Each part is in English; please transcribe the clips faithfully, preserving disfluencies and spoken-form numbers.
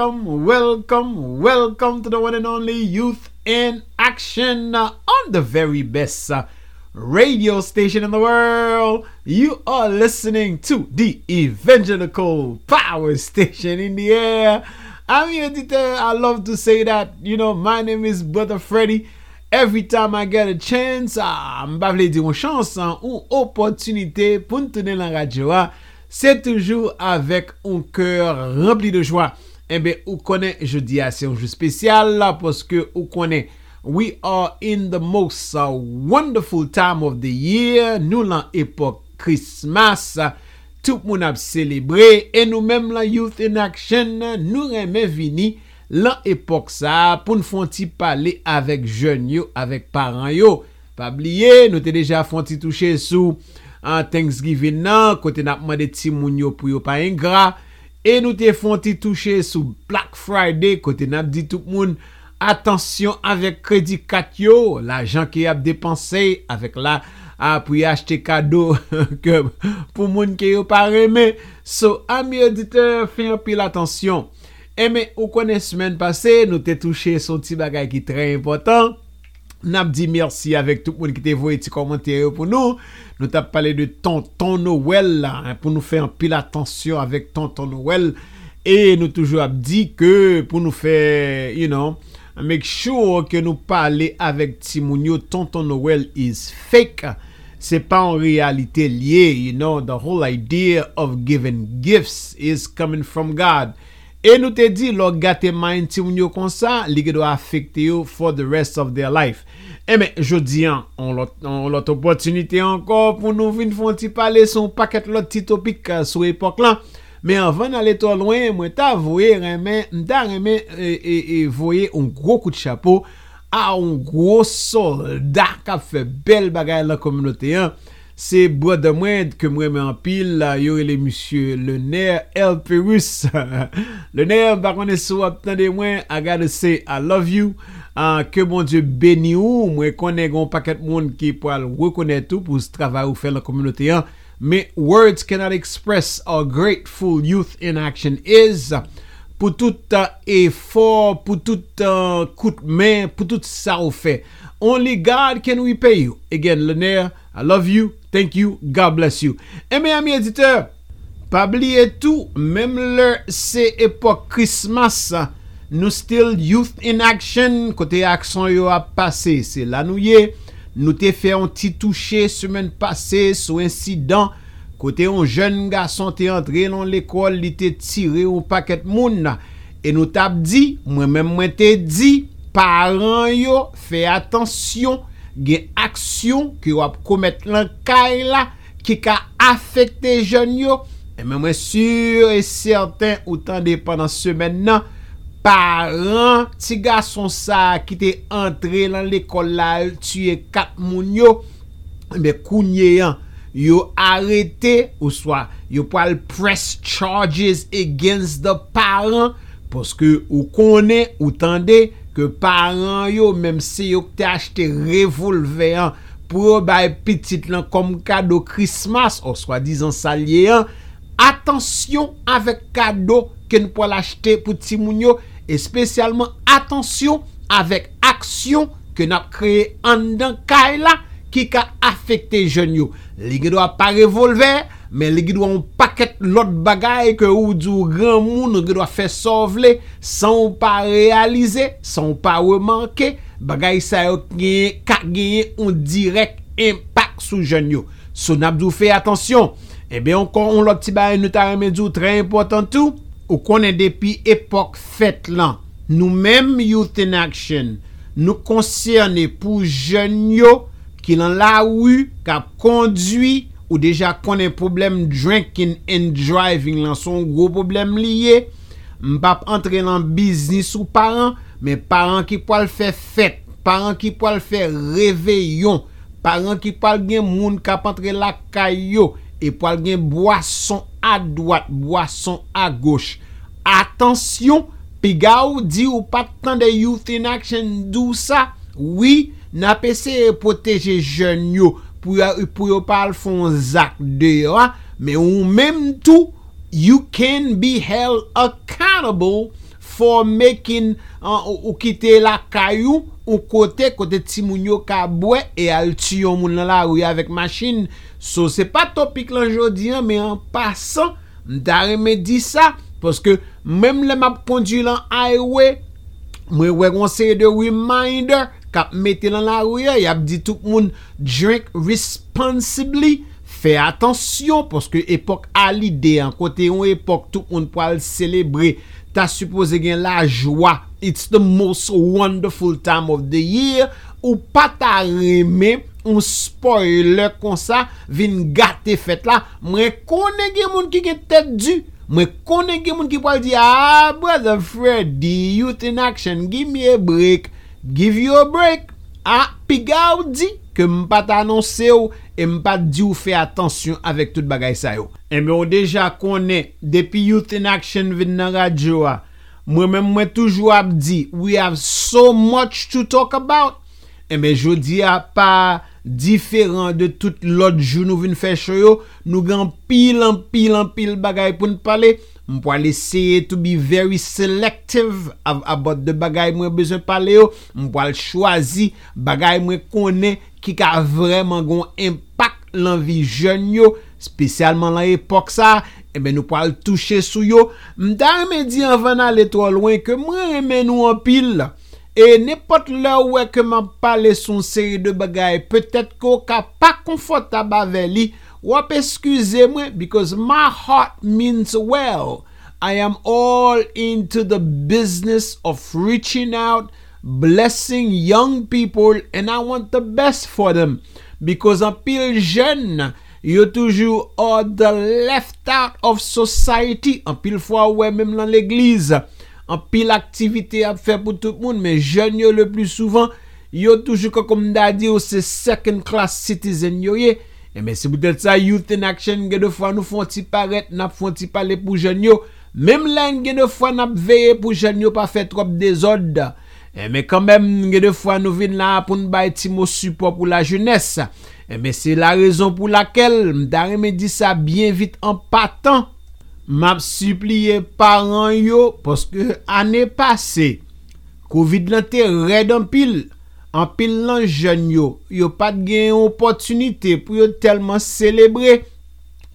Welcome, welcome, welcome to the one and only Youth in Action uh, on the very best uh, radio station in the world. You are listening to the Evangelical Power Station in the air. I'm your editor. I love to say that. You know, my name is Brother Freddy. Every time I get a chance, I'm going to dire une chance, une opportunité pour tenir la radio. C'est toujours avec un cœur rempli de joie. Eh bien, vous connaissez, je dis, c'est un jeu spécial là parce que vous connaissez, we are in the most uh, wonderful time of the year. Nous, l'an époque Christmas, tout le monde a célébré et nous-mêmes, la Youth in Action, nous aimons venir l'an époque ça pour nous faire parler avec jeunes, yo, avec parents. Yo. Pas oublier, nous t'es déjà fait toucher sous en Thanksgiving là, côté n'a pas des petits mounio pour yo pas ingrat. Et nous te font toucher sous Black Friday côté n'a dit tout le monde attention avec crédit carte yo, l'argent qui a dépensé avec la a pour acheter cadeau que pour monde qui yo pas aimer. So amis auditeurs, faites un peu attention. Et mais au connaît semaine passée, nous te touché son petit bagage qui très important. N'a dit merci avec tout le monde qui t'a envoyé des commentaires pour nous. Nous t'a parlé de Tonton Noël là, hein, pour nous faire un pile attention avec Tonton Noël et nous toujours dit que pour nous faire, you know, make sure que nous parler avec Timounio. Tonton Noël is fake. C'est pas en réalité lié, you know, the whole idea of giving gifts is coming from God. Et nous te dit, lor gâte main ti moun yo kon sa, li ge do affecte yo for the rest of their life. Eh ben, jodi an, on lot, on lot opportunité encore pour nous vin fon ti parler son paquet lot ti topic sou époque là. Mais avant d'aller trop loin, moi ta voye remen, m'ta remen et et, et voye un gros coup de chapeau à un gros soldat qui fait belle bagaille la communauté hein. C'est brother moi que moi en pile yo les monsieur Leonard El Perus Leonard par contre sou attendez moi I gotta say I love you uh, que bon Dieu béni ou moi connais gon paquet monde qui pour reconnaître tout pour ce travail ou faire la communauté hein. Mais words cannot express how grateful Youth in Action is pour tout uh, effort, pour tout uh, coup de main, pour tout ça ou fait. Only God can repay you. Again Leonard, I love you. Thank you. God bless you. Et mes amis éditeurs, pas oublier tout, même le c'est époque Christmas, nous still Youth in Action, côté action yo a passé, c'est la nouye, nous t'ai fait un petit toucher semaine passée sur incident côté un jeune garçon t'est entré dans l'école, il t'est tiré au paquet moun et nous t'a dit, moi même moi t'ai dit, parents yo, fais attention. Gen action qui va commettre lan kay la qui ka affecter jeune yo et même moi sûr et certain autant pendant semaine nan parents ti garçon ça qui t'est entré dans l'école là tuer quatre moun yo mais kounye an yo arrêté ou soit yo pral press charges against the parent parce que ou connaît ou tendez que parents yo même si yo t'ai acheté revolver pour bail petit lan comme cadeau Christmas ou soi-disant salier, attention avec cadeau que nous pour l'acheter pour petit moun yo et spécialement attention avec action que n'a créé en dedans kay la qui ka affecté jeune yo. Li doit pas revolver mais li doit un paquet l'autre bagaille que ou du grand monde doit faire sauver sans pas réaliser, sans pas remarquer, bagaille ça yo ka gagner un direct impact sur jeune yo. So n'a dou fait attention. Eh bien encore on l'autre petit bail nous ta remède très important tout. Ou connaît depuis époque fête là. Nous-mêmes Youth in Action nous concernés pour jeune yo qui dans la rue cap conduit ou déjà connaît problème drinking and driving là son gros problème lié m'pa entrer dans business ou parents mais parents qui pour le faire fête parents qui pour le faire réveillon parents qui pour gen moun cap entrer la caillou et pour gen boisson à droite boisson à gauche attention pigaou dit ou pas tant de Youth in Action dou ça oui n'a pas essayé protéger jeune yo pour pour pas font zac dehors mais ou même tout you can be held accountable for making uh, ou quitter la caillou ou côté côté timounyo ka boue et al tuer moun nan la rue avec machine so c'est pas topic lan jodi mais en passant m'ta remedi ça parce que même les m'a conduit lan highway moi ouais conseil de reminder cap mettez dans la rue y a dit tout le monde drink responsibly fais attention parce que époque à l'idée en côté on époque tout le monde pour célébrer t'as supposé gain la joie it's the most wonderful time of the year ou pas ta remé on spoiler comme ça vin gâter fête là moi connais des monde qui est tête du moi connais des monde qui pour dire ah brother Freddy Youth in Action give me a break give you a break. Ah, Pigao dit que m'pa t'annoncer ou et m'pa dit ou fait attention avec toute bagay sa yo. Et mais on déjà connaît depuis Youth in Action vin nan radio a. Moi même moi toujours a dit we have so much to talk about. Et mais jodi a pas différent de tout l'autre jour nous vinn faire show yo, nous grand pile en pile en pile bagay pour nous parler. M pou ale essayer to be very selective about the bagay mwen bezwen pale yo, m pou ale chwazi bagay mwen konnen ki ka vraiment gon impact lan vi jeune yo, spécialement lan époque ça, et ben nou pou ale toucher sou yo. M ta reme di anvan ale trop loin que mwen reme nou en pile et n'importe là où que m'a parler son série de bagay, peut-être qu'on ka pas confortable avec li. Wap excusez moi because my heart means well. I am all into the business of reaching out, blessing young people, and I want the best for them. Because en pile jeune, yo toujours are the left out of society. En pile fois ouais même dans l'église. En pile activité à faire pour tout le monde, mais jeune yo le plus souvent, yo toujours comme d'a dit ou c'est second class citizen yo ye. Et mais c'est peut-être ça Youth in Action que de fois nous font ti paraître n'a font ti parler pour jeune yo même là que de fois n'a veiller pour jeune yo pas faire trop désordre et mais quand même que de fois nous vinn là pour nous bailler ti mot support pour la jeunesse et mais c'est la raison pour laquelle m'ta remè di ça bien vite en partant m'a supplié parents yo parce que année passée Covid là té raide en pile en pile lan jeune yo yo pas de opportunité pour yo tellement célébrer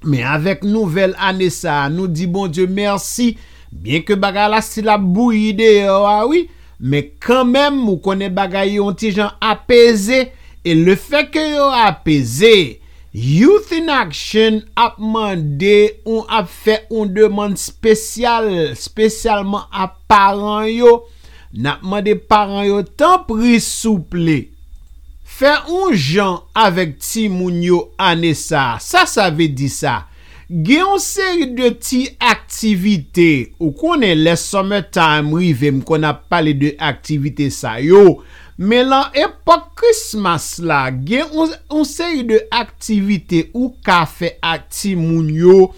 mais avec nouvelle année ça nous dit bon Dieu merci bien que bagay la si la bouillie dehors ah oui mais quand même ou connaît bagay on ti gens apaisé et le fait que yo apaisé Youth in Action a demandé on a fait on demande spéciale spécialement à parents yo. N'a demandé parents yo tant pri souple. Faire un jan avec ti moun yo année ça. Ça ça veut dire ça. Gen on série de ti activité ou connaît les summertime rive m qu'on a parlé de activité ça yo. Mais là époque Christmas là, gen on série de activité ou ka fait a ti moun yo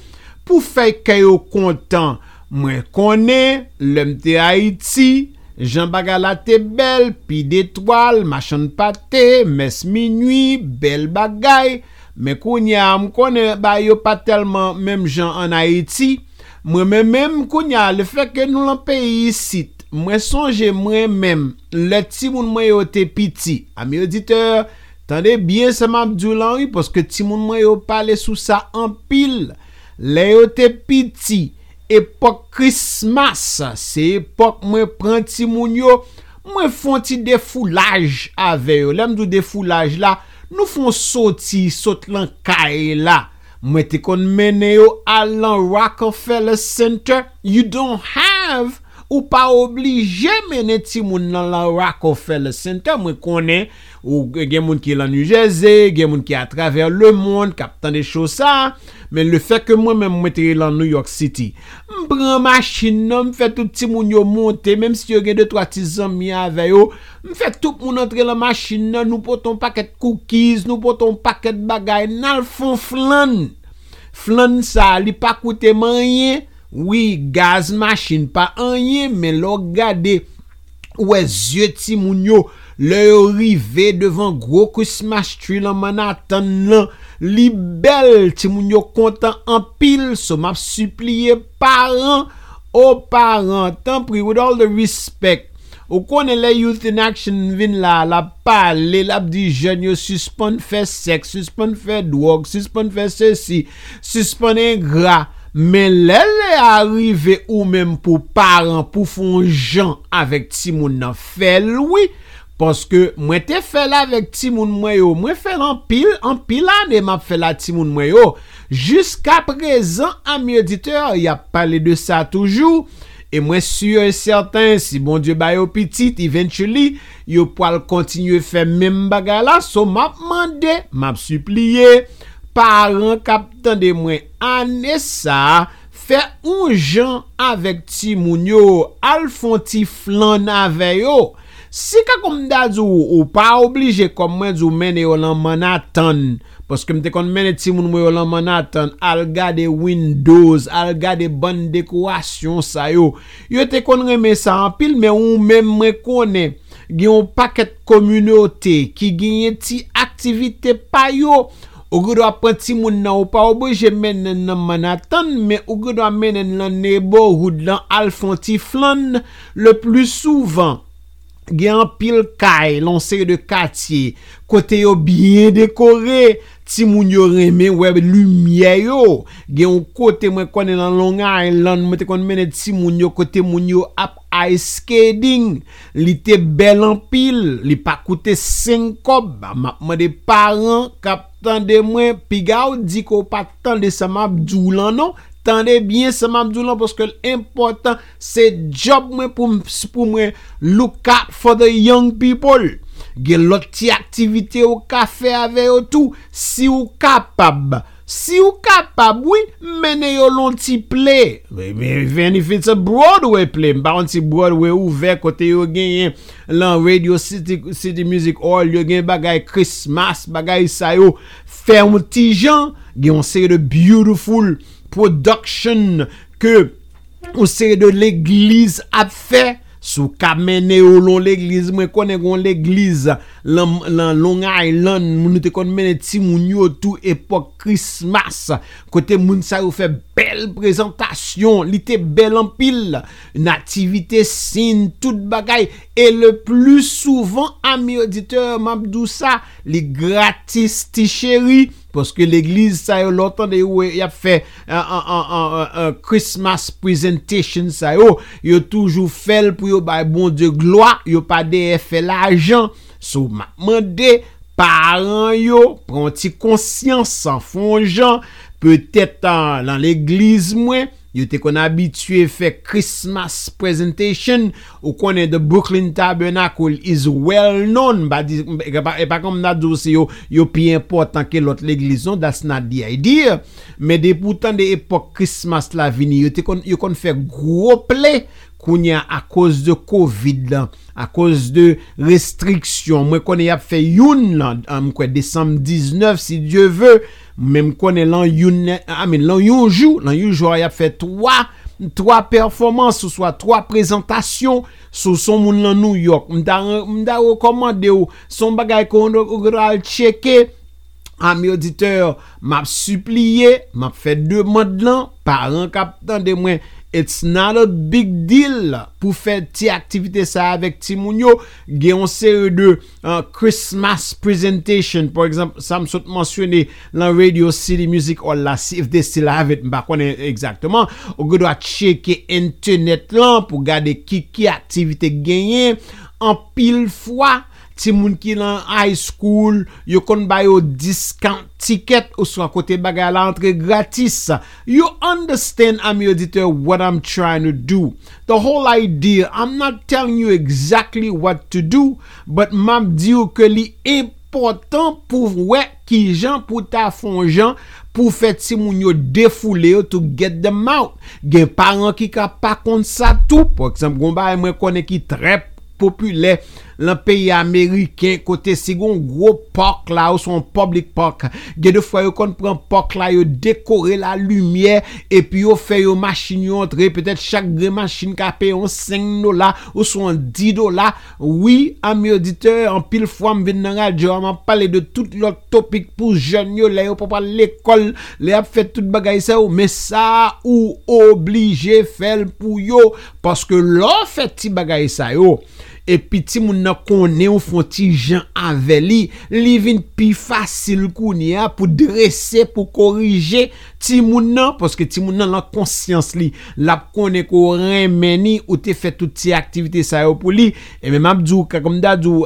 pour faire que yo content. Moi connaît l'homme de Haïti Jean bagala te bel, pi d'étoile, machan pate, mes minuit, bel bagay. Mais kounya m'konne ba yo pas tellement même gens en Haïti. Moi même même kounya le fait que nous l'en pays ici. Moi songe moi même le ti moun moi yo te piti. Ami auditeur, tendez bien ça m'Abdoul Henri parce que ti moun moi yo parler sous ça en pile. Le yo te piti. Époque Christmas, c'est époque moi prend ti moun yo, moi font ti défoulage avec yo. L'aime dou défoulage là. Nous font sortir, saute l'encaille là. Moi te kon mene yo allan Rockefeller Center. You don't have ou pas obligé mene ti moun nan la Rockefeller Center. Moi konnen ou gen moun ki lan New Jersey, gen moun ki a travers le monde k'ap tande choses ça, mais le fait que moi même moi te lan New York City. M'pran machine nan m'fè tout ti moun yo monter même si yo gen deux trois petits amis avec yo. M'fait tout moun entre la machine nan, nou poton paquet cookies, nou poton paquet bagay nan fon flan. Flan ça li pa coûter rien. Oui, gaz machine pas rien mais l'on gade ouais yeux ti moun yo, le rivé devant gros Christmas tree la Manhattan là, li bel ti moun yo content en pile, so m'a supplié parents aux parents, tant pris with all the respect. Ou konne le Youth in Action vin la, la pale, la di jen yo suspend fè seks, suspend fè drog, suspend fè ceci, suspend ingrat. Mais lè lè arrive ou même pour parents, pour fon jan avec ti moun nan fè oui. Parce que moi te fè la avec ti moun mwen yo, moi fè en pile, en pile année m'a fè la ti moun mwen yo. Jusqu'à présent, amis auditeurs, y a parlé de ça toujours. Et moi sûr et certain si bon Dieu ba yo petit eventually yo pral continuer faire même bagala so m'a mandé m'a supplié parents captant de moi année ça faire un jan avec ti moun yo al fon ti flan avec yo si ka comme d'azou ou pas obligé comme moi dou mené yo lan Manhattan parce que m'te kon mené ti moun moi yo lan Manhattan al gade windows al gade bonne décoration ça yo yo te kon remet ça en pile mais ou même moi connais gien paquet communauté qui gagne ti activité pa yo ou gwa prend ti moun nan ou pas obligé mené nan Manhattan mais ou gwa mené nan neighborhood lan al fon ti flan le plus souvent gen pile kay lancé de quartier côté yo bien décoré ti moun yo remè web lumière yo gen côté moi connais dans Long Island moi te kon mené ti moun yo côté moun yo ap ice skating li te bel en pile li pa coûté cinq kob m'a demandé parents k'ap tande moi pigaou di ko pa tande ça m'a doulan non tendez bien ça m'Abdoulan parce que l'important c'est job moi pour pour moi look out for the young people. Gè l'autre ti activité au café avec au tout si ou capable. Si ou capable oui mener yo long ti play. Even if it's a Broadway play, ba on ti Broadway ouvert côté yo gagne lan Radio City City Music Hall yo gagne bagay Christmas, bagay sa yo fait un ti jan, gè on série de beautiful production que on sait de l'église a fait sous kamené au long l'église moi connais gon l'église lan Long Island nous te kon mené ti moun yo tout époque Christmas côté moun ça ou fait belle présentation li té belle en pile nativité signe toute bagaille et le plus souvent ami auditeur m'abdou ça li gratis ti chéri parce que l'église ça yo longtemps de y a fait un Christmas presentation ça yo yo toujours fait pour yo bay bon Dieu gloire yo pas de fait l'argent sou m'a mandé parents yo prend ti conscience en fond gens peut-être dans l'église moins yo te kon habitué fait Christmas presentation ou connaît the Brooklyn Tabernacle is well known but et pas comme n'a dossier yo yo plus important que l'autre l'église non that's not the idea mais de pourtant de époque Christmas la vini yo te kon yo kon fait gros play kounya à cause de Covid là à cause de restrictions moi connaît y a fait youn là en quoi décembre dix-neuf si Dieu veut même connaît l'an youn I mean l'an yon jou l'an yon jou y a fait trois trois performances ou soit trois présentations sur son monde dans New York. M'da m'da recommander ou son bagay qu'on doit checker. Ami auditeur, m'a supplié, m'a fait demande là, parents cap tande moi, it's not a big deal pour faire ti activité ça avec Timounio, gen on série de uh, Christmas presentation par exemple, ça me saute mentionné dans Radio City Music Hall là, if they still have it, m'pa connait exactement, ou go doit checker internet là pour garder qui qui activité gagné en pile fois. Ti moun ki nan high school yo kon bay yo discount ticket ou soit côté bagay la entre gratis. You understand, ami auditeur, what I'm trying to do. The whole idea, I'm not telling you exactly what to do, but m'am di ou ke li important pou wè ki jan pou ta fon jan pou fè ti moun yo défoulé yo to get them out. Gen parents ki ka pa kont sa tout. Par exemple, gon bay mwen konnen ki trèp populaire dans pays américain côté second gros parc là ou son public park des deux fois yo kon prend parc là yo décorer la lumière et puis yo fait yo machine yo entrer peut-être chaque grande machine ka paye on cinq dollars ou son dix dollars. Oui, ami auditeur, en pile fois me vinn dans radio on parler de tout l'autre topic pour jeunes yo là yo pour l'école les a fait toute bagaille ça mais ça ou obligé faire pour yo parce que l'on fait ti bagaille ça yo. Et puis ti moun nan konnen ou fon ti jan avè li, li vin pi fasil kounya pou dresser pou corriger ti moun nan parce que ti moun nan la conscience li, la konnen ko remeni ou te fait tout ti activité ça yo pou li et même abdou comme dadou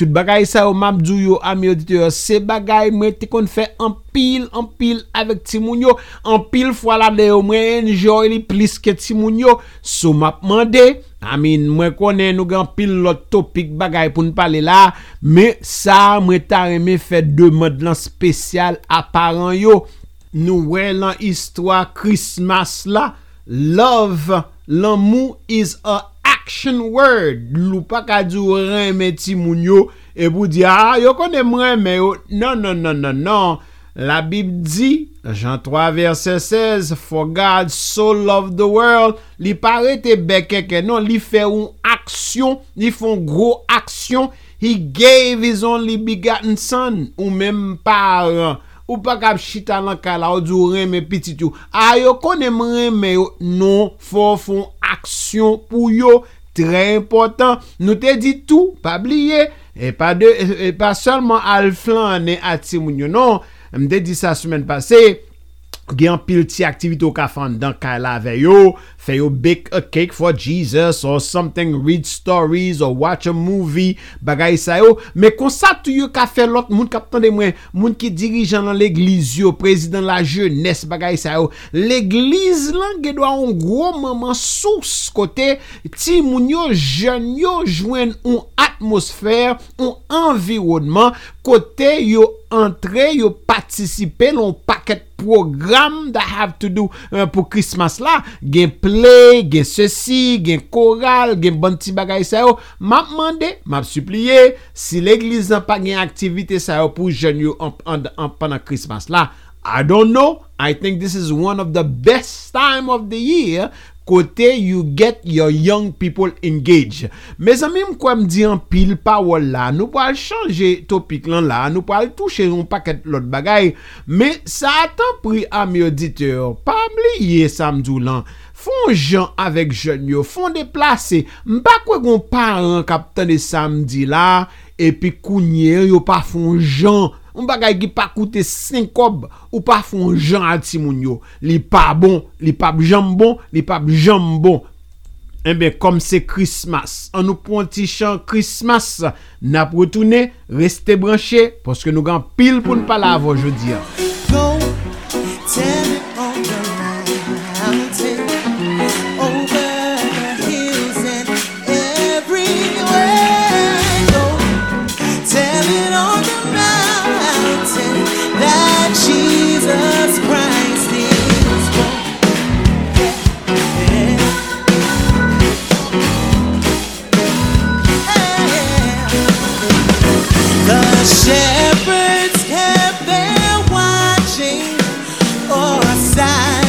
tout bagay ça yo mabdou yo ami auditeur c'est bagay moi te kon fait en pile en pile avec ti moun yo en pile fois la de yo mwen enjoy li plus que ti moun yo sou m'a mandé. I mean, moi connais nous grand pile l'autre topic bagay pour nous parler là, mais ça moi t'a aimé faire demande lan spécial à parents yo. Nous wè lan histoire Christmas là, love, l'amour is a action word. Lou pa ka di reme ti moun yo et pou di ah yo connais moi mais non non non non non. La Bible dit, Jean trois verset seize, for God so loved the world, li parete bekeke, non, li fait une action, li font gros action, he gave his only begotten son, ou même parent, ou pas kap chita lan kala, ou dou reme petit ou, a yo konem reme yo, non, for font action pou yo, très important, nous te dit tout, pas oublier, et pas de, et pas seulement al flanne ati moun yo, non, m'te dit ça semaine passée, gen pile ti activité ka fan dan ka la veyo, fè yo bake a cake for Jesus or something, read stories or watch a movie, bagay sa yo, mais kon sa tou yo ka fè lot moun kap tande mwen, moun ki dirijan nan l'église yo, président la jeunesse bagay sa yo, l'église lan gen doit un gros moment source côté ti moun yo jeune yo jwenn un atmosphère, un environnement côté yo entrer yo participer l'on paquet programme that have to do uh, pour Christmas là gen play gen ceci gen choral gen bon ti bagay sa yo m'a mandé m'a supplié si l'église n'a pas gen activité sa yo pour jeune yo pendant Christmas là. I don't know, I think this is one of the best time of the year côté you get your young people engaged. Mes amis, m'kwa m'di en pile parole là, nous pral changer topic lan là, nous pral toucher un paquet l'autre bagay, mais ça attend pri ami auditeur, pas oublier samedi lan. Fon gens avec jeunes yo, fon déplacer, m'pa kwe gon parent k'ap tande samedi là et puis kounye yo pa fon gens. Un bagay ki pa koute cinq kob ou pa fon jan a ti moun yo. Li pa bon, li pa jambon, li pa jambon. Eh bien, comme c'est Christmas, on nous prend un petit chant Christmas. N'a pas retourné, restez branchés parce que nous avons pile pour ne pas l'avoir aujourd'hui. Go, tell me on the line, I'll take over the hills and everywhere. Go, tell it on the that Jesus Christ is born. The shepherds kept their watching o'er a side.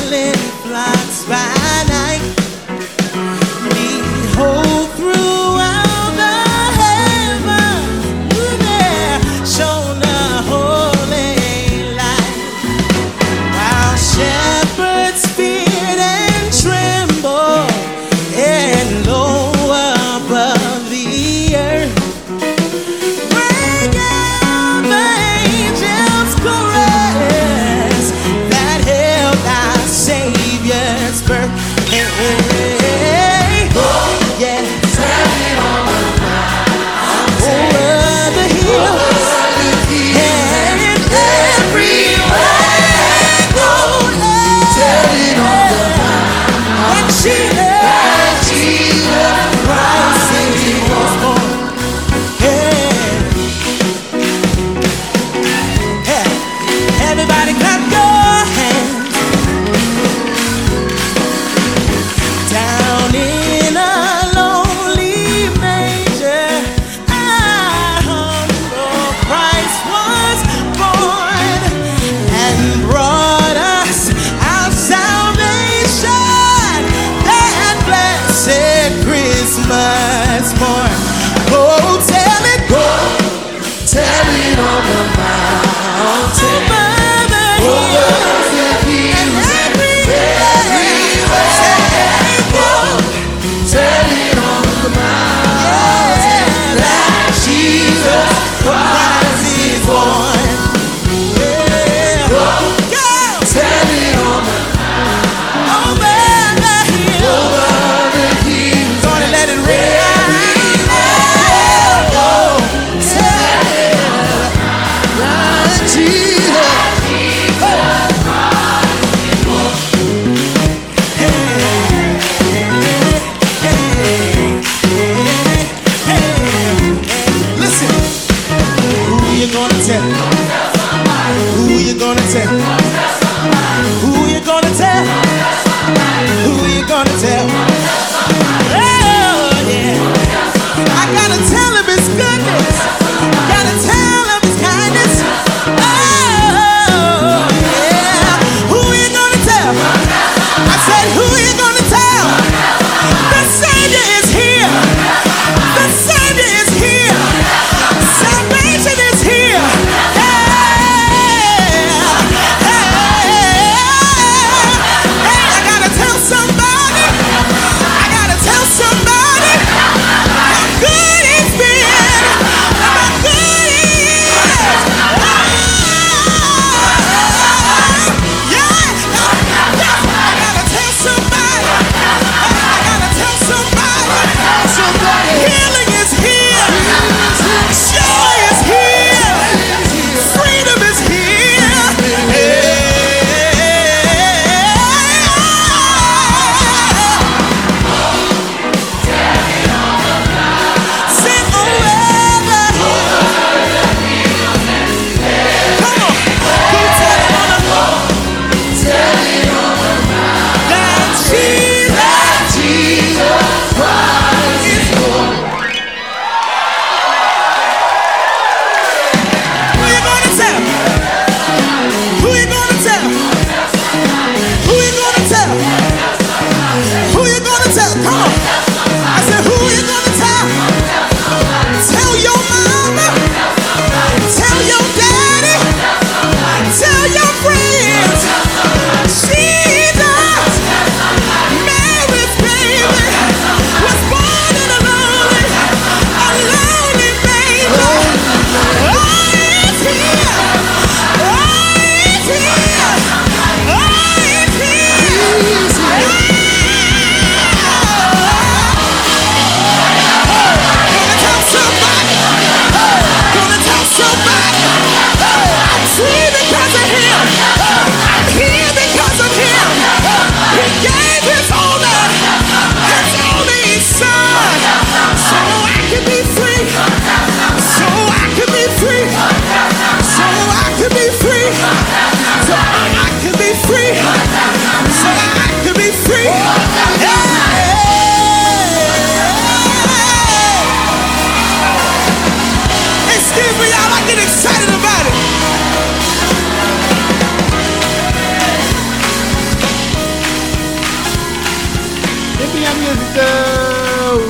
get excited about it.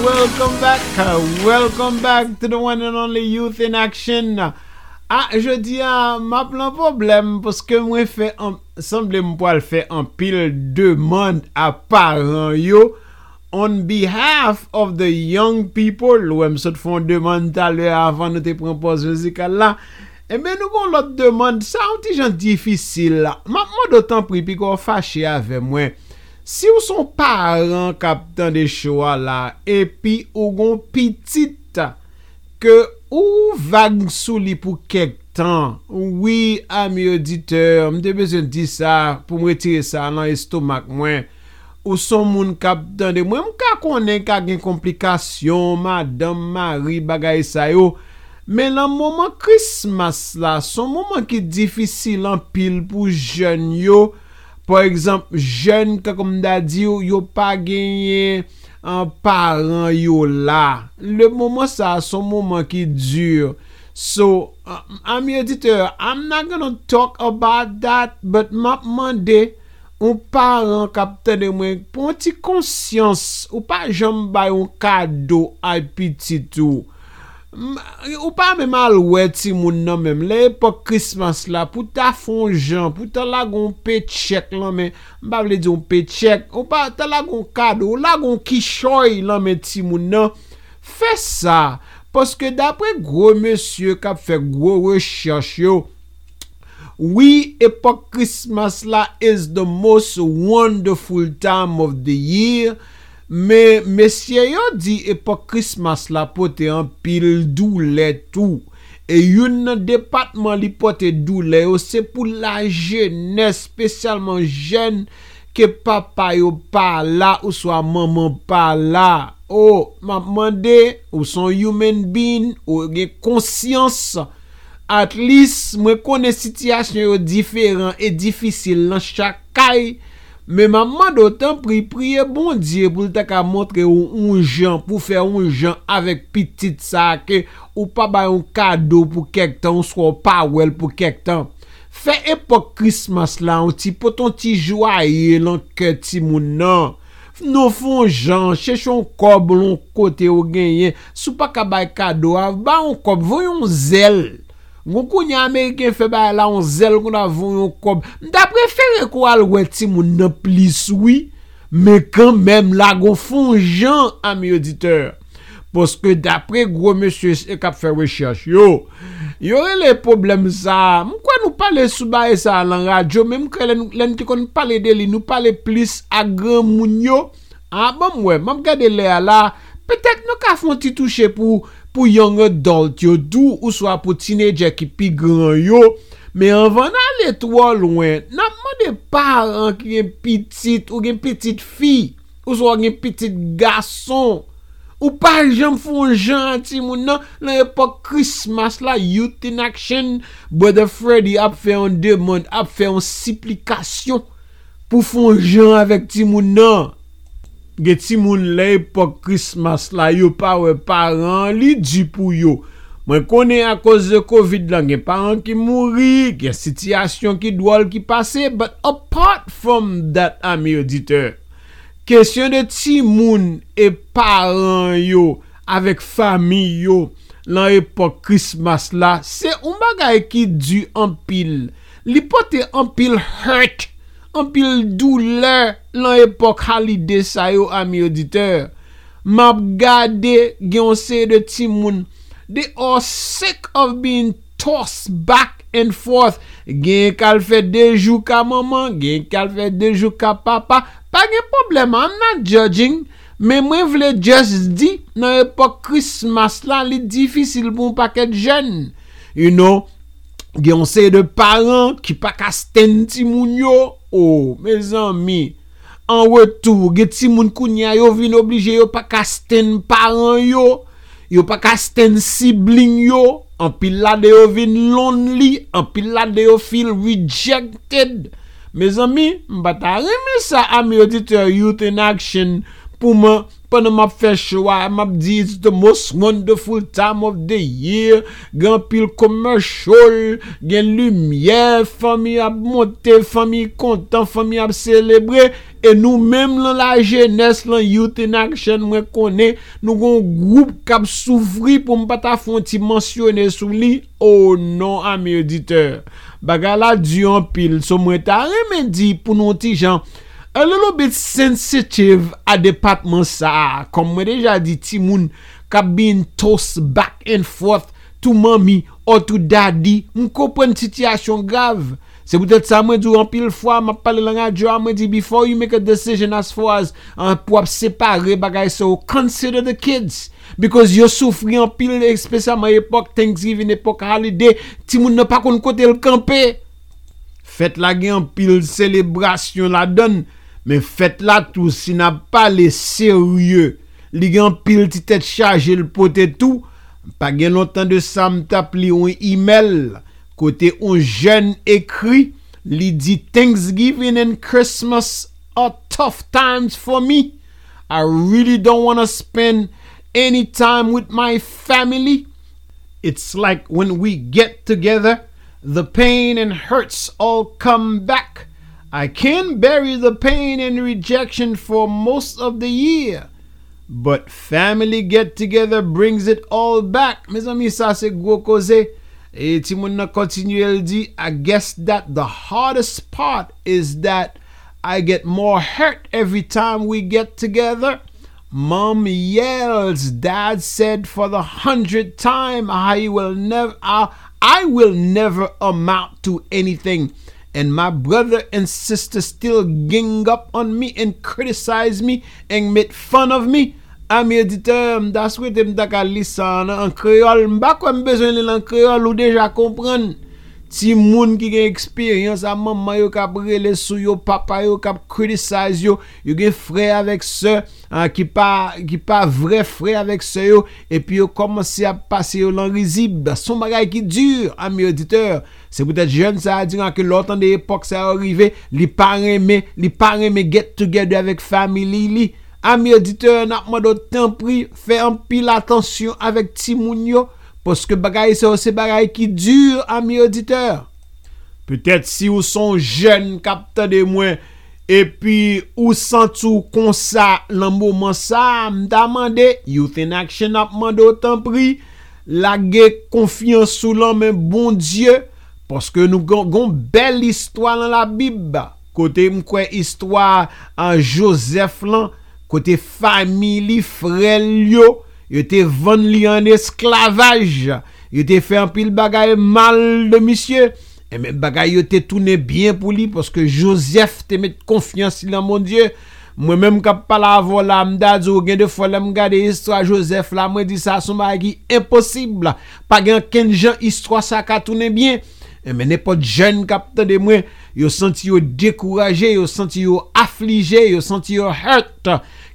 Welcome back, welcome back to the one and only Youth in Action. Ah, je dis à ma plan problème parce que moi fait semble me poil faire un pile demande à parents yo on behalf of the young people. L'ouem se font demande tout à l'heure avant de te prendre pause musicale là. Eh ben nous gon l'autre demande ça un petit gens difficile là. Maintenant d'autant pris puis qu'on fâché avec moi. Si ou son parent capitaine de choix là et puis ou gon petite que ou vague sous li pour quelque temps. Oui, ami auditeur, m'te besoin di ça pour me retirer ça dans estomac moi. Ou son moun kap tande moi m'ka konnen ka gen complication madame Marie bagay sa yo. Mais le moment Christmas là, son moment qui difficile en pile pour jeune yo. Par exemple, jeune comme d'a dit yo pas gagné en parent yo là. Le moment ça, son moment qui dure. So, uh, I'm your editor. I'm not gonna talk about that, but m'a demandé un parent capitaine de moi pour une petite conscience ou pas jamais bay un cadeau à petit tout. Ou pas même à l'ouet si moun nan même l'époque Christmas là pour ta fon Jean pour ta la gon paycheck là mais m'pa vle di un paycheck ou pas ta la gon cadeau la gon kichoy là mais ti moun nan fait ça parce que d'après gros monsieur qui a fait gros recherche yo, oui, époque Christmas là is the most wonderful time of the year. Mais messieurs yo dit époque Christmas la pote en pile douleur tout et une département li pote douleur c'est pour la jeunesse spécialement jeune que papa yo pas là ou soit maman pas là. Oh, m'a demandé ou son human being ou gen conscience at least moi connais situation yo différent et difficile dans chaque caille. Mais maman d'autant prie prier bon Dieu pour t'a ka montrer un gens pour faire un gens avec petite ça que ou pas ba un cadeau pour quelque temps soit pas well pour quelque temps. Fait époque Christmas là un petit poton petit joyeux dans cœur ti moun nan. Nous font gens cherchons cob l'on côté au gagner sou pas ka ba cadeau ba un cob voyons zèle. Mon cognat américain fait ba la on zèle qu'on a vu un cob. M'ta préféré qu'on al wè ti moun nan plis oui, mais quand même la gon fon Jean ami auditeur. Parce que d'après gros monsieur qui a fait recherche yo, yo les problèmes ça. M'kwa nous parler sou baï ça en radio même que l'en ti kon parler de li, nous parler plus à grand moun yo. Ah bon ouais, m'm gade l'air là, peut-être nous ka fon ti toucher pour pour young adult yo dou ou soit pour teenager qui pi grand yo mais on va aller trop loin n'a demandé parents qui est petite ou gen petite fille ou soit gen petite garçon ou pas jambe font gentil moun nan l'époque Christmas la Youth in Action Brother Freddy a fait un demande a fait une supplication pour font gens avec ti moun nan. Get ti moun l'époque Christmas la yo pa we parents li di pou yo. Mwen konnen à cause de Covid la gen parents ki mouri, gen situation ki dwol ki passe, but apart from that ami auditeur. Question de ti moun et parents yo avec famille yo la époque Christmas la, c'est un bagay ki du en pile. Li pote en pile hurt. En pile douleur dans époque holiday ça yo ami auditeur m'a gardé gonse de timoun they are sick of being tossed back and forth gen kal fait deux jours ka maman gen kal fait deux jours ka papa pas gen problème I'm not judging mais moi vle just dit dans époque Christmas là li difficile pour un paquet jeune you know gen se de parents qui pas ka stand timoun yo. Oh, mes amis, en retour, get ti moun kounya yo vin obligé yo pa ka sten parent yo, yo pa ka sten sibling yo, en pile la de yo vin lonely, en pile la de yo feel rejected. Mes amis, m'ba ta reme ça ami auditeur Youth in Action pour moi Pendant m'a fait choix, m'a dit it's the most wonderful time of the year. Grand pile commercial, gen lumière, famille a monté, famille content, famille a célébré. Et nous-mêmes, la jeunesse, la Youth in Action, nous connaissons, nous avons un groupe qui a souffri pour ne pas t'affronter mentionner sur lui. Oh non, amis auditeurs. Bagala du en pile, so mwen ta remedi pour nous ti gens. A little bit sensitive à département ça. Comme mwen déjà dit, ti moun ka bin toss back and forth to mommy or to daddy. Mwen comprend situation grave. C'est peut-être ça moi durant pile fois m'a parlé la radio m'a dit before you make a decision as far as uh, pour séparer bagay so consider the kids because you souffri en pile spécialement époque Thanksgiving époque holiday ti moun n'a pas kon côté le camper fête la gen en pile célébration la donne mais fête la tout si n'a pas les sérieux li gen en pile ti tête chargé le poté tout pas gen longtemps de ça m'tap li un email côté un jeune écrit li dit Thanksgiving and Christmas are tough times for me. I really don't want to spend any time with my family. It's like when we get together, the pain and hurts all come back. I can bury the pain and rejection for most of the year, but family get together brings it all back. Mes amis, ça c'est gros causé. Et ti moun nan continue el di, I guess that the hardest part is that I get more hurt every time we get together. Mom yells, Dad said for the hundredth time, I will never, I, I will never amount to anything. And my brother and sister still gang up on me and criticize me and make fun of me. Ami editeur, m'da souhaite m'da ka lisan en créole, m'ba kwa m'bezwen li en créole ou déjà comprendre. Ti moun ki gen expérience a maman yo ka brele sou yo, papa yo ka criticize yo, yo gen frère avec sœur qui pas qui pas vrai frère avec sœur yo et puis yo commencer à passer yo l'enrisible, son bagay qui dure. Ami editeur, c'est peut-être jeune ça a dire que l'autant de époque ça arrivé, li pa reme, li pa reme get together avec family li. Ami auditeur, n'a pas de temps pris, fais un pile attention avec Timounio, parce que bagaille c'est ces bagaille qui dure, ami auditeur. Peut-être si vous sont jeunes, capteur de moi, et puis ou sentez comme ça, le moment ça, m'damande, Youth in Action n'a pas de temps pris, la guerre confiance sous l'homme, bon Dieu, parce que nous avons une belle histoire dans la Bible. Côté m'kwe histoire en Joseph là. Côté famille, frère, yo, yo te vend li en esclavage, yo te fait un pile bagay mal de monsieur, et même bagay yo te tourné bien pour lui, parce que Joseph te met confiance dans mon Dieu. Moi-même, quand je parle avant la m'dadze, ou gen de fois, la m'gade histoire Joseph, la moi dit ça, son bagay impossible, pas gen ken jan histoire ça ka tourné bien. Et mais n'importe jeune capteur de moi, yo senti yo découragé, yo senti yo affligé, yo senti yo hurt.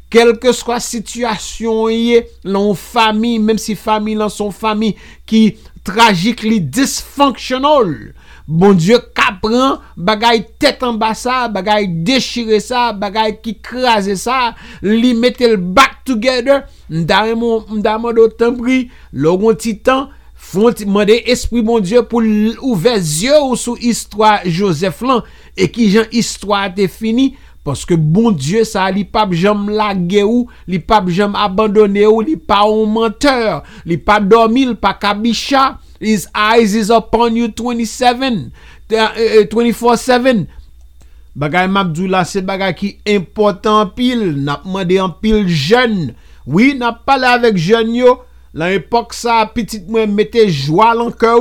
Quelle que soit situation yé, l'on famille, même si famille l'on son famille qui tragique li dysfunctional. Bon Dieu capran, bagay tête en bas ça, bagay déchiré ça, bagay qui crase ça, li mette le back together. M'damon m'damon d'autant prix, l'on ti temps font demander esprit mon Dieu pour ouvrir yeux ou sous histoire Joseph lan et qui Jean histoire t'est fini parce que bon Dieu ça li pa jam laguer ou li pa jam abandonner ou li pa un menteur li pa dormi li pa kabicha. His eyes is upon you twenty-seven twenty-four seven. Bagay m'abdoula c'est bagay qui important en pile n'a demandé en pile jeune. Oui n'a parlé avec jeune yo. La époque ça petite moi mettait joie dans cœur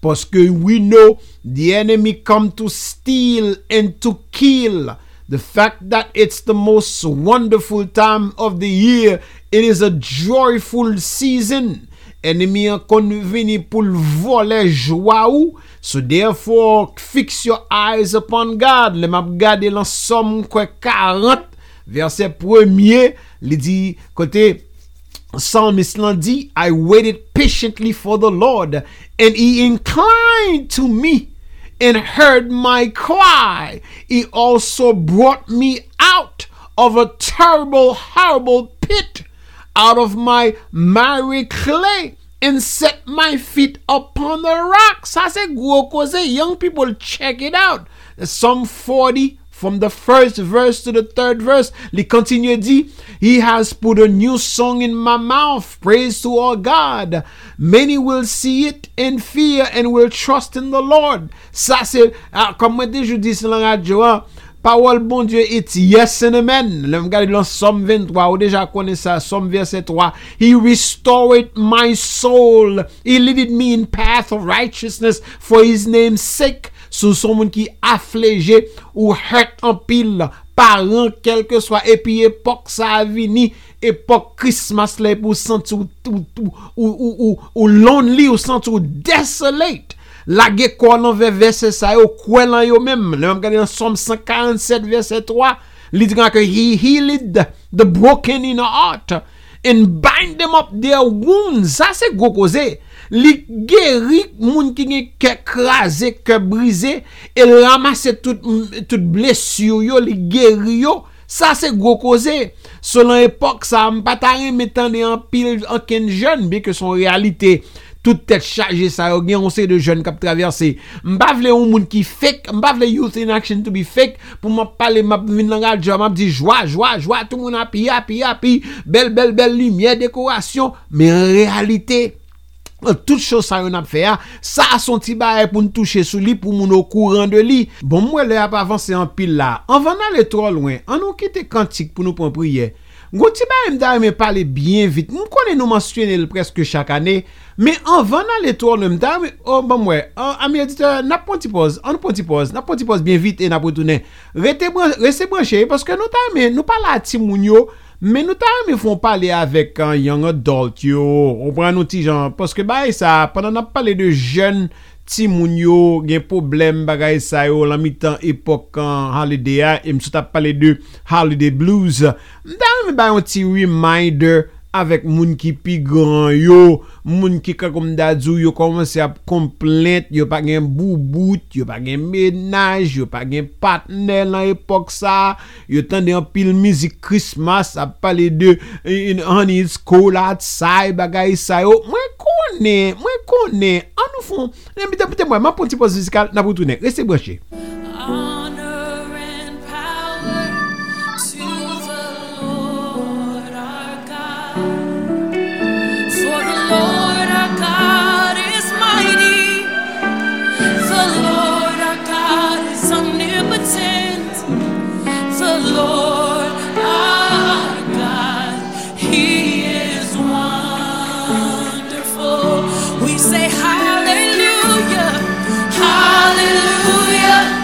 parce que we know the enemy come to steal and to kill. The fact that it's the most wonderful time of the year, it is a joyful season. Enemy kon vini pour voler joie ou. So therefore fix your eyes upon God. Le m'a regarder l'ensemble quarante verset premier, il dit côté Psalmist dit, I waited patiently for the Lord, and he inclined to me and heard my cry. He also brought me out of a terrible, horrible pit, out of my miry clay, and set my feet upon the rocks. I say, go cause young people, check it out. Psalm forty, from the first verse to the third verse, he continue dit, he has put a new song in my mouth, praise to our God. Many will see it and fear and will trust in the Lord. Ça c'est, comme moi déjà dis dans la radio, parole bon Dieu est yes and amen. Le regardez dans Somme vingt-trois, ou déjà connaît ça, Somme verset trois. He restored my soul. He leaded me in path of righteousness for his name's sake. Sous son monde qui affligé ou hurt en pile, parent quel que soit, et puis époque ça a vini, époque Christmas là pour sentir ou ou ou ou ou lonely ou sentir ou desolate. La guerre qu'on envers verset ça ou quoi là yo même. Le même regardez dans Somme cent quarante-sept verset trois, il dit que he healed the broken in heart and bind them up their wounds. Ça c'est gros causé. Li guéri moun ki gen kè krasé, kè brisé, et ramasse tout tout blessure yo, li guéri yo. Ça c'est gros causé. Selon époque ça m pa ta reme tande en pile en ken jeune, bien que son réalité toute tête chargée ça yo gen on sait de jeunes k'ap traverser. M pa vle un moun ki fake, m pa vle youth in action to be fake pour m parler m vinn nan radio m di joie, joie, joie, tout moun happy, happy, happy, belle belle belle lumière, décoration, mais en réalité toute chose ça on a fait ça a son petit bail pour nous toucher sous lui pour mon au courant de lui. Bon moi là pas avancer en pile là. On va aller trop loin. On nous quitter cantique pour nous prendre prière. Gros petit bail me da me parler bien vite. On connaît nous mentionner presque chaque année, mais on va aller trop loin me da oh bon moi ami auditeur n'a pas petit pause, on petit pause, n'a pas petit pause bien vite et n'a retourner. Restez branché parce que nous ta mais nous pas là ti moun yo. Mais nous t'aimons font parler avec un young adult yo. On prend nos petits gens parce que bah ça pendant on a parlé de jeunes petits moun yo gen problème bagay ça yo la mi-temps époque holiday et me sou t'a parlé de holiday blues. M'ta ba un petit reminder avec moun ki pi grand yo, moun ki comme dadou yo commence à complaindre, yo pa gen boubout, yo pa gen ménage, yo pa gen partenaire dans époque ça, yo tande en pile musique Christmas, a parler de honey is cold outside bagay ça yo. Moi connais, moi connais, en nous font, n'importe moi, ma petite pause musicale n'a pas tourner. Restez branchés. Hallelujah, hallelujah.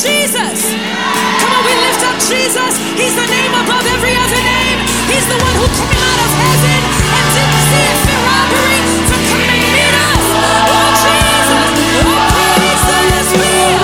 Jesus. Come on, we lift up Jesus. He's the name above every other name. He's the one who came out of heaven and didn't see it for robbery to come and meet us. Oh, Jesus. Oh, Jesus, we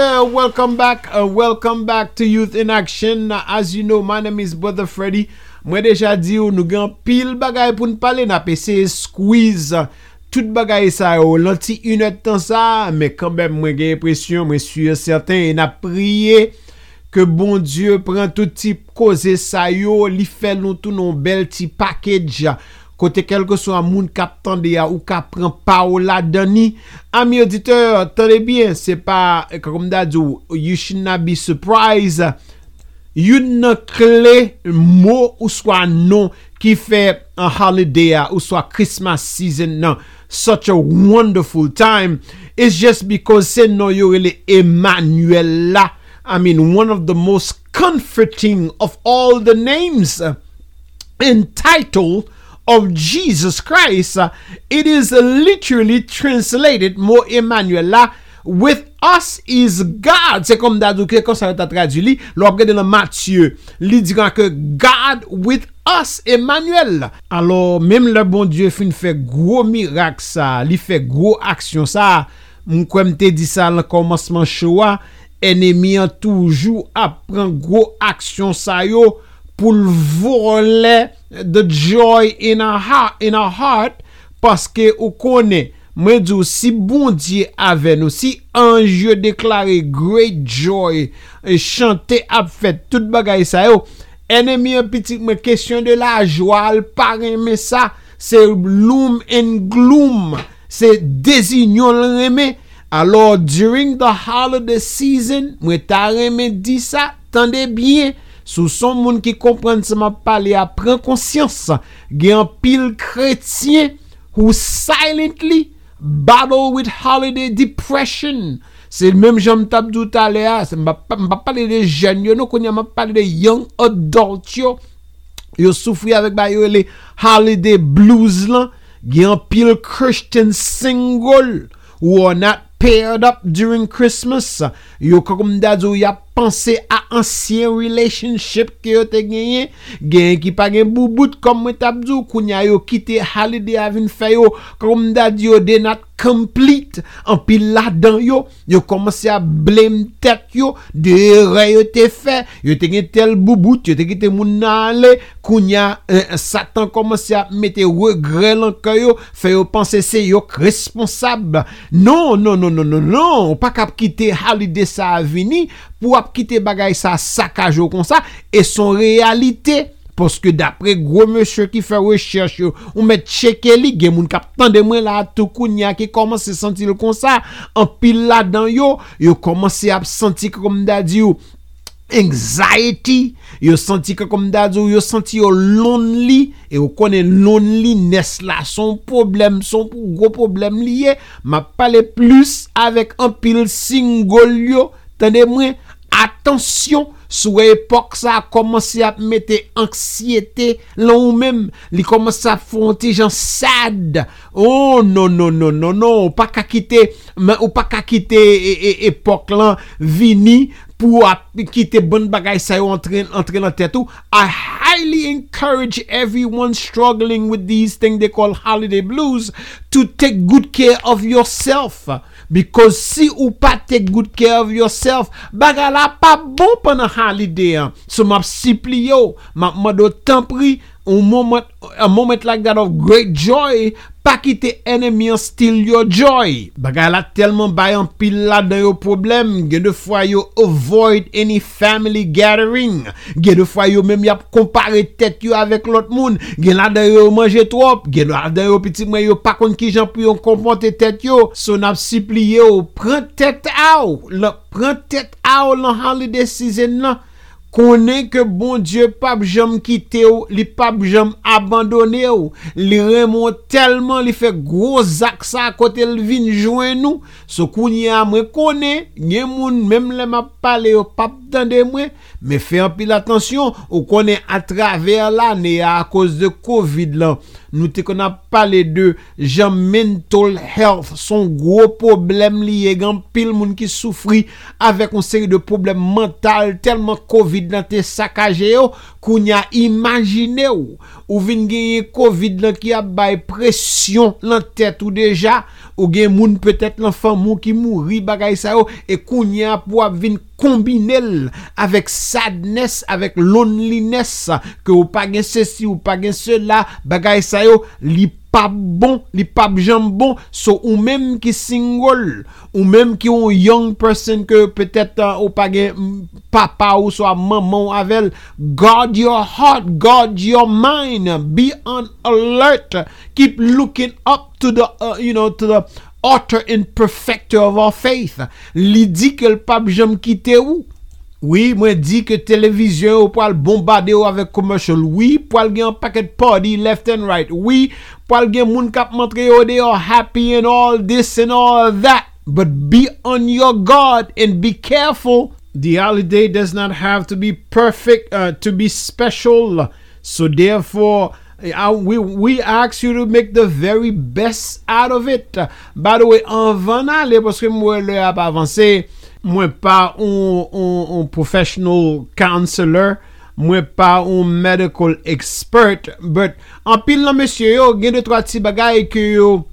Uh, welcome back, uh, welcome back to Youth in Action. As you know, my name is Brother Freddy. Mwen deja di ou nou gen pil bagay pou nou pale, na pese squeeze tout bagay sa yo lanti une tan sa, mais quand même mwen gen impression, mwen suis certain et na prier que bon Dieu prend tout type cause sa yo, li fè nou tout non bel ti package. Côté quelque soit moun k'ap tande ya ou k'ap pran paola dani, ami auditeur, tendez bien, c'est pas comme d'adou, you should not be surprised. Une clé mot ou soit non qui fait un holiday ou soit Christmas season, non, such a wonderful time. It's just because c'est non yo really Emmanuel là. I mean, one of the most comforting of all the names and title of Jesus Christ. Uh, it is uh, literally translated Mo Emmanuel là, with us is God. C'est comme d'adou que comme ça traduit li, l'objet de Matthieu, li dit que God with us Emmanuel. Alors même le bon Dieu fin fait gros miracle ça, li fait gros action ça. Moi comme te dit ça le commencement choa, ennemi en toujours apprend gros action ça yo pour voler the joy in our heart, in our heart, parce que ou connaît, moi dis si bon Dieu avec nous, si ange déclaré great joy, chanter a fait tout bagay sa yo, ennemi en petit me question de la joie, le parrain mais ça, c'est gloom and gloom, c'est désignon l'aimer. Alors during the holiday season, moi ta remè dit ça, tendez bien. Sous son monde qui comprend ce m'a parlé à prend conscience gain pile chrétien who silently battle with holiday depression. C'est même j'aime tape tout à l'heure, m'a m'a parler des jeunes yo, non connait m'a parler des young adults yo. Yo souffrir avec ba yo les holiday blues là, gain pile Christian single who are not paired up during Christmas. Yo comme d'ado y a penser à ancien relationship que yo te gagné gagne qui pas gen boubout comme moi t'a dou kounya yo quitter holiday avin fait yo comme da di yo de not complete en pile là dedans yo yo commencé à blame tête yo de ré yo te fait yo te gen tel boubout yo te quitter moun n'aller kounya euh, Satan commencé à mettre regret dans cœur yo fait yo penser c'est yo responsable non non non non non non pas cap quitter holiday ça avini pour quitter bagay ça saccage comme ça et son réalité parce que d'après gros monsieur qui fait recherche on met checker li gen moun k'ap tande mwen la tout kounya qui commence à sentir comme ça en pile là dedans yo yo commence à sentir comme da di yo anxiety yo senti que comme d'ado yo senti yo lonely et on connaît loneliness là son problème son gros problème lié m'a parlé plus avec un pile single yo tendez moi attention sous époque ça commencé à mettre anxiété là ou même il commence à fonti gens sad oh non non non non non pas qu'à quitter ou pas qu'à quitter époque là vini pour quitter bonne bagaille ça entraîne entraîne en tête tout. I highly encourage everyone struggling with these things they call holiday blues to take good care of yourself because si ou pas take good care of yourself bagaille la pas bon pendant holiday so m'a simpli yo m'a mando temps pris un moment a moment like that of great joy pas quitter enemy steal your joy bagay la tellement bay en pile là dans yo problème gen de fois yo avoid any family gathering gen de fois yo même y a comparer tête yo avec l'autre monde gen là dans yo manger trop gen là dans yo petit moi yo pas konn ki jan pou yo comporter tête yo so n'a supplier yo prend tête out la prend tête out la holiday season là connaît que bon Dieu pape jamais quitter ou li pape jamais abandonner ou li remon tellement li fait gros zac ça côté le vinn joindre nous ce kounya moi connaît gen moun même les m'a parler ou pape tande moi mais fait en pile attention ou connaît à travers l'année à cause de Covid là nous te qu'on a parlé de gens mental health son gros problème lié grand pile moun qui souffri avec une série de problèmes mental tellement Covid dans te saccagé yo kounya imaginer ou ou vinn gagner Covid là qui a bay pression dans tête ou déjà ou gen moun peut-être l'enfant mou qui mouri bagay sa yo et kounya pou a vinn combiner avec sadness avec loneliness que ou pas gen ceci ou pas gen cela bagay sa yo li pas bon li pas jambon so ou même qui single ou même qui un young person que peut-être uh, ou pas gen papa ou soit maman avec guard your heart guard your mind be on alert keep looking up to the uh, you know to the author and perfecter of our faith li dit que le pape jamais quitter ou oui moi dit que télévision ou pour le bombarder avec commercial oui pour le gain paquet party left and right oui pour le gain moun cap montrer they are happy and all this and all that but be on your guard and be careful the holiday does not have to be perfect uh, to be special so therefore I, we we ask you to make the very best out of it. By the way, en van aller parce que moi le a pas avancé, moi pas un un professional counselor, moi pas un medical expert, but en pile là monsieur yo gen deux trois petits bagaille que yo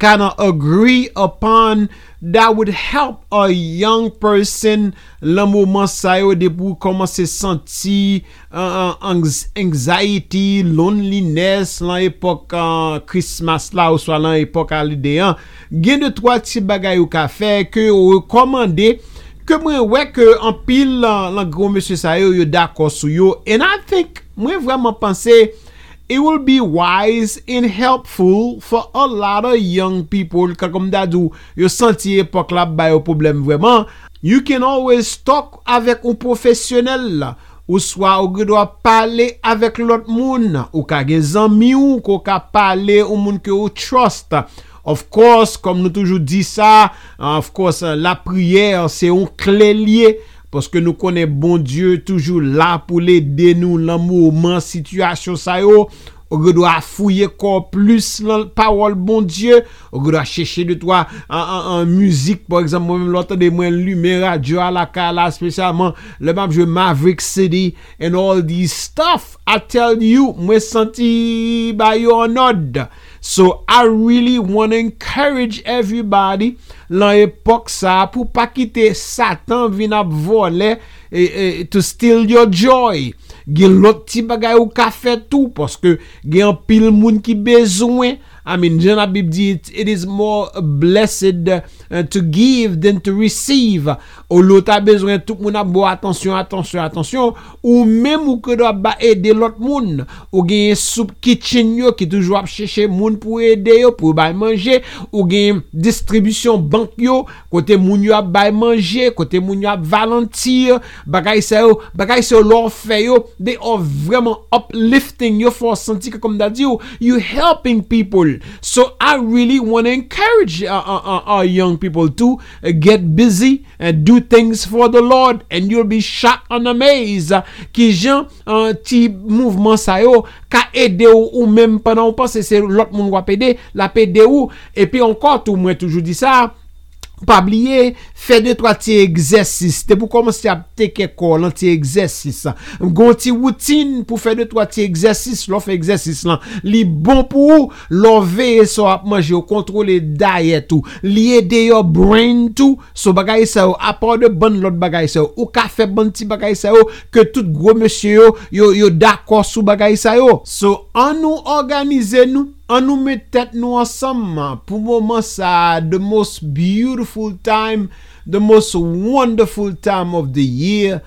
can agree upon that would help a young person le moment ça yo de pour commencer sentir uh, anxiety loneliness la époque uh, Christmas là ou soit la époque holiday hein gen de trois petits bagay ou ka faire que recommander que moi ouais que en pile le gros monsieur ça yo yo d'accord sou yo and I think moi vraiment penser it will be wise and helpful for a lot of young people. Comme d'adou, yo senti époque la ba yo problème vraiment. You can always talk avec un professionnel. Ou soit, ou doit parler avec l'autre moun. Ou ka gen zami ou, ko ka parler ou moun ke ou trust. Of course, comme nous toujours dit ça, of course, la prière, c'est un clé lié. Parce que nous connaissons bon Dieu toujours là pour l'aider nous l'amour, man situation ça yo on doit fouiller encore plus la parole bon Dieu, on doit chercher de toi en musique par exemple moi même l'entendre moi lumière radio à la cala spécialement le map je Maverick City and all these stuff. I tell you moi senti by your nod. So I really want to encourage everybody dans époque ça pour pas quitter Satan vient voler et to steal your joy. Gen lot ti bagay ou ka fait tout parce que gen pile moun ki besoin. I mean, Jean la Bible dit it, it is more blessed uh, to give than to receive. Ou l'autre a besoin tout moun a bo attention attention attention ou même ou que doit ba aider l'autre moun. Ou gen soup kitchen yo ki toujours a chercher moun pour aider yo pour ba manger ou gen distribution banque yo côté moun yo a ba manger côté moun yo a volunteer bagay sa yo bagay sa l'on fait yo. They are vraiment uplifting you for senti comme d'a dit you helping people. So I really want to encourage our, our, our young people to get busy and do things for the Lord and you'll be shocked and amazed ki jan un ti mouvement sa yo ka aider ou, ou même pendant on pense c'est l'autre monde va aider la pede ou et puis encore tout moi toujours dit ça. Pas oublier faire deux trois petits exercices c'est pour commencer à take corps anti exercice gonti routine pour faire deux trois petits exercices l'off exercice là li bon pour lever so à manger au contrôler diet tout li aider your brain tout so bagay ça apport de bonne l'autre bagay ça ou ka fait bon petit bagay ça que tout gros monsieur yo yo d'accord sous bagay ça so en nous organiser nous on nous met tête nous ensemble pour moment ça the most beautiful time the most wonderful time of the year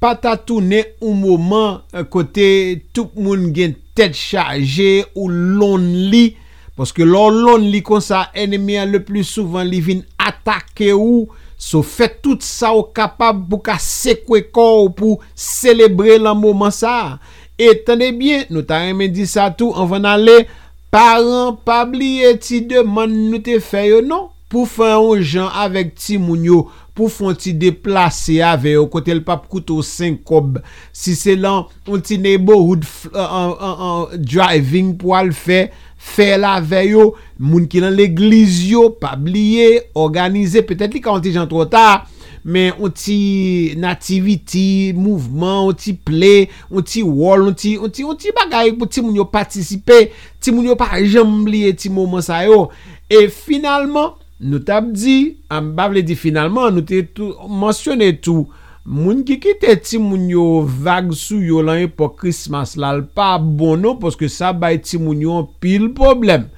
pas ta tourner un moment côté tout monde gen tête chargée ou lonely parce que l'on lonely comme ça ennemi le plus souvent li vinn attaquer ou so fait tout ça au capable pour ka secouer corps pour célébrer le moment ça et tenez bien nous t'a aimé dit ça tout on va aller parents pas oublier ti demande nous te fait yo non pour faire aux gens avec ti moun yo pour font ti déplacer avec au côté le pape couteau cinq cob si c'est là on ti neighborhood en driving pour al faire faire la veille yo moun ki dans l'église yo pas oublier organiser peut-être li quand ti gens trop tard mais on ti nativity mouvement on ti play on ti wall on ti on ti on ti bagay pour ti moun yo participer ti moun yo pa jamb lié ti moment ça yo et finalement nous t'a dit am ba vle di finalement nous t'ai tout mentionné tout moun ki kite ti moun yo vague sou yo lan époque Christmas la pas bon non parce que ça bay ti moun yo pile problème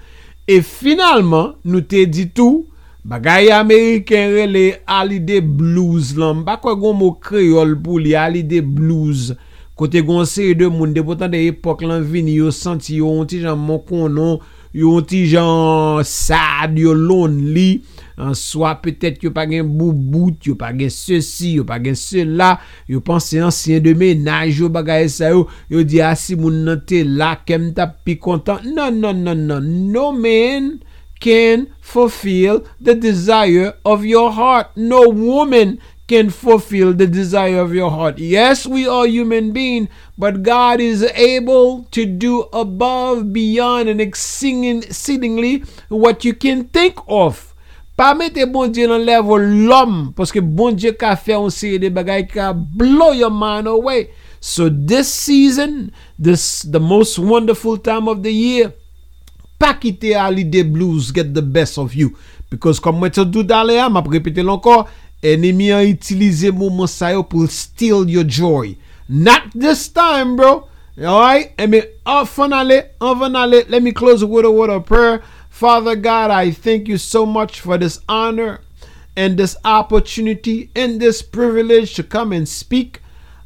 et finalement nous t'ai dit tout bagay américain relé holiday blues lan pa ko gon mot créole pour li holiday blues côté gon série de monde de pourtant de époque lan vini yo senti yo un ti jan mon konon yo un ti jan sad yo lonely en soit peut-être yo pa gen boubout yo pa gen ceci yo pa gen cela yo pense ancien de ménage yo bagay sa yo yo di asi moun nan te la kem ta pi content non non non non no man can fulfill the desire of your heart. No woman can fulfill the desire of your heart. Yes, we are human beings, but God is able to do above, beyond, and exceedingly what you can think of. Pa mette bon Dieu nan lèvre l'homme, parce que bon Dieu ka fè on série de bagay ka blow your mind away. So this season, this the most wonderful time of the year, pas quitter holiday blues get the best of you because comme moi te do d'aller m'a répéter encore ennemi a utilisé moment ça yo pour steal your joy not this time bro all right I mean off on aller on va aller let me close with a word of prayer. Father God, I thank you so much for this honor and this opportunity and this privilege to come and speak.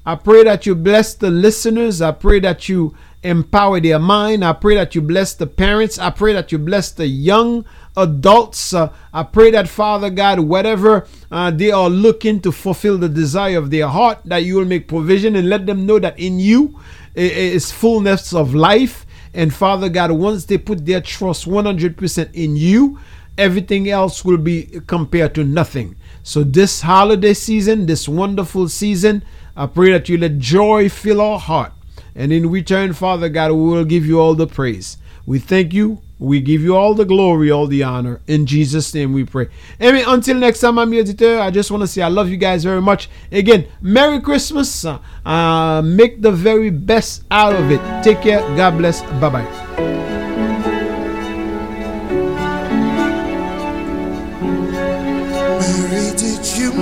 I pray that you bless the listeners. I pray that you empower their mind. I pray that you bless the parents. I pray that you bless the young adults. Uh, I pray that, Father God, whatever uh, they are looking to fulfill the desire of their heart, that you will make provision and let them know that in you is fullness of life. And, Father God, once they put their trust one hundred percent in you, everything else will be compared to nothing. So this holiday season, this wonderful season, I pray that you let joy fill our heart. And in return, Father God, we will give you all the praise. We thank you. We give you all the glory, all the honor. In Jesus' name we pray. Amen. Until next time, I'm your editor. I just want to say I love you guys very much. Again, Merry Christmas. Uh, make the very best out of it. Take care. God bless. Bye-bye.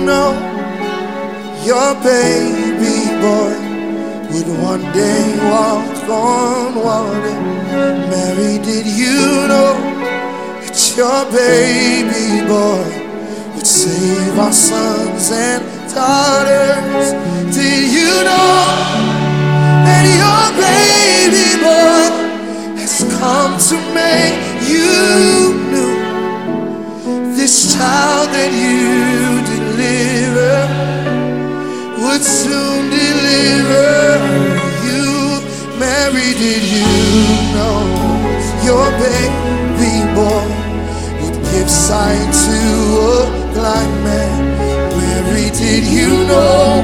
Know your baby boy would one day walk on water. Mary, did you know that your baby boy would save our sons and daughters? Did you know that your baby boy has come to make you new? This child that you did would soon deliver you. Mary, did you know your baby boy would give sight to a blind man? Mary, did you know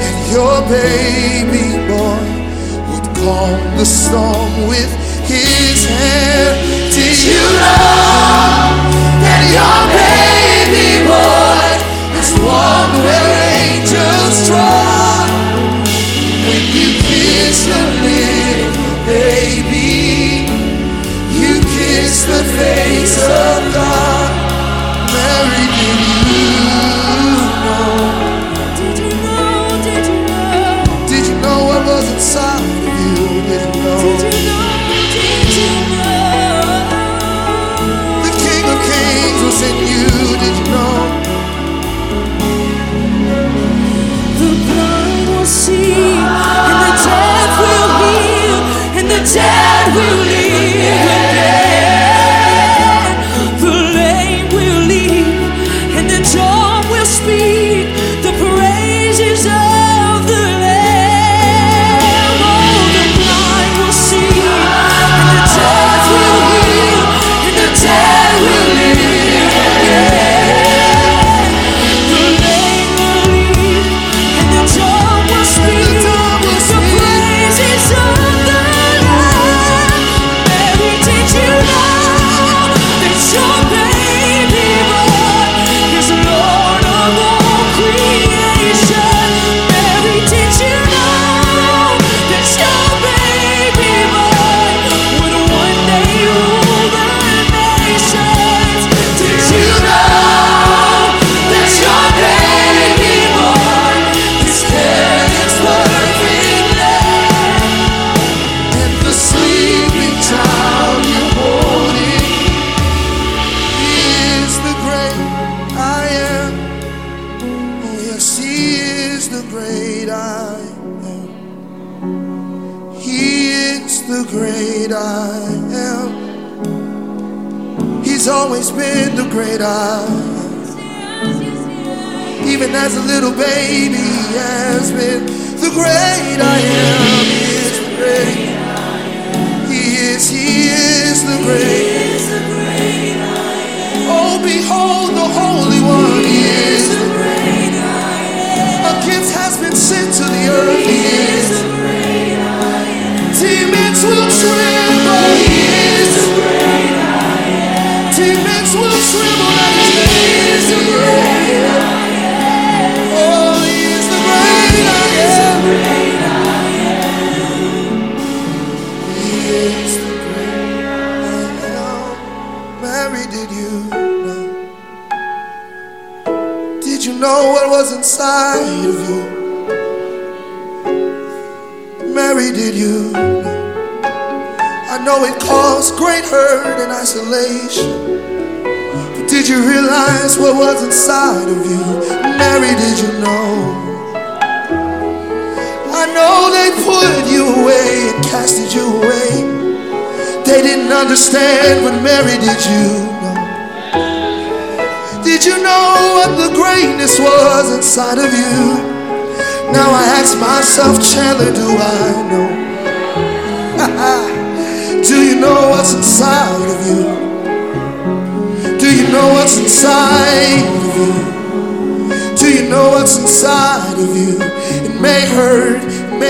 and your baby boy would calm the storm with his hand? Did you know that your baby boy walk where angels trod? When you kiss the little baby, you kiss the face of God. Mary, did you know? Did you know? Did you know? Did you know what was inside of you? Did you know? Did you know? Did you know? The King of Kings was in you. Did you know? See, and the dead will heal, and the dead will live again. The lame will leave, and the dumb will speak the praises of the Lamb. Oh, the blind will see, and the dead will heal, and the dead will live again. It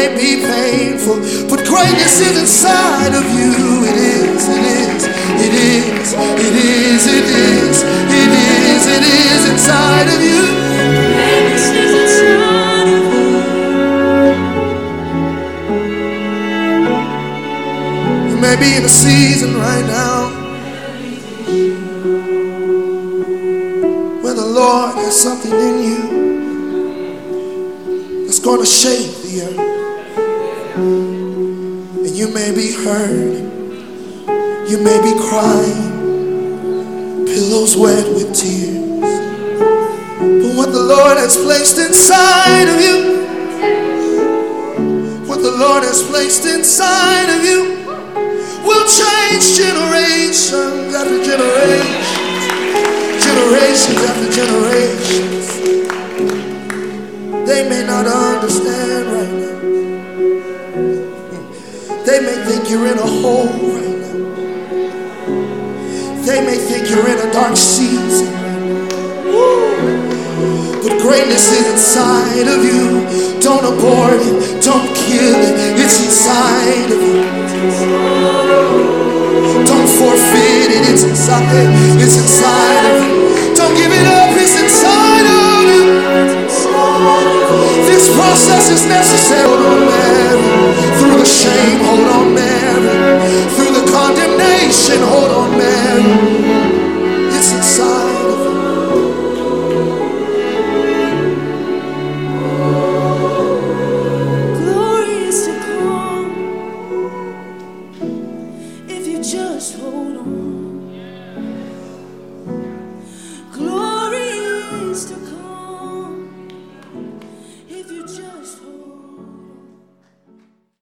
may be painful, but greatness is inside of you. It is, it is, it is, it is, it is, it is, it is inside of you. Greatness is inside of you. You may be in a season right now where the Lord has something in you going to shake the earth, and you may be hurt, you may be crying, pillows wet with tears, but what the Lord has placed inside of you, what the Lord has placed inside of you, will change generations after generations, generations after generations. They may not understand right now. They may think you're in a hole right now. They may think you're in a dark season. But greatness is inside of you. Don't abort it, don't kill it. It's inside of you. Don't forfeit it, it's inside. It's inside of you. Don't give it up, it's inside of you. This process is necessary. Hold on, Mary. Through the shame, hold on, Mary. Through the condemnation, hold on, Mary. It's inside of you. Glory is to come if you just hold on.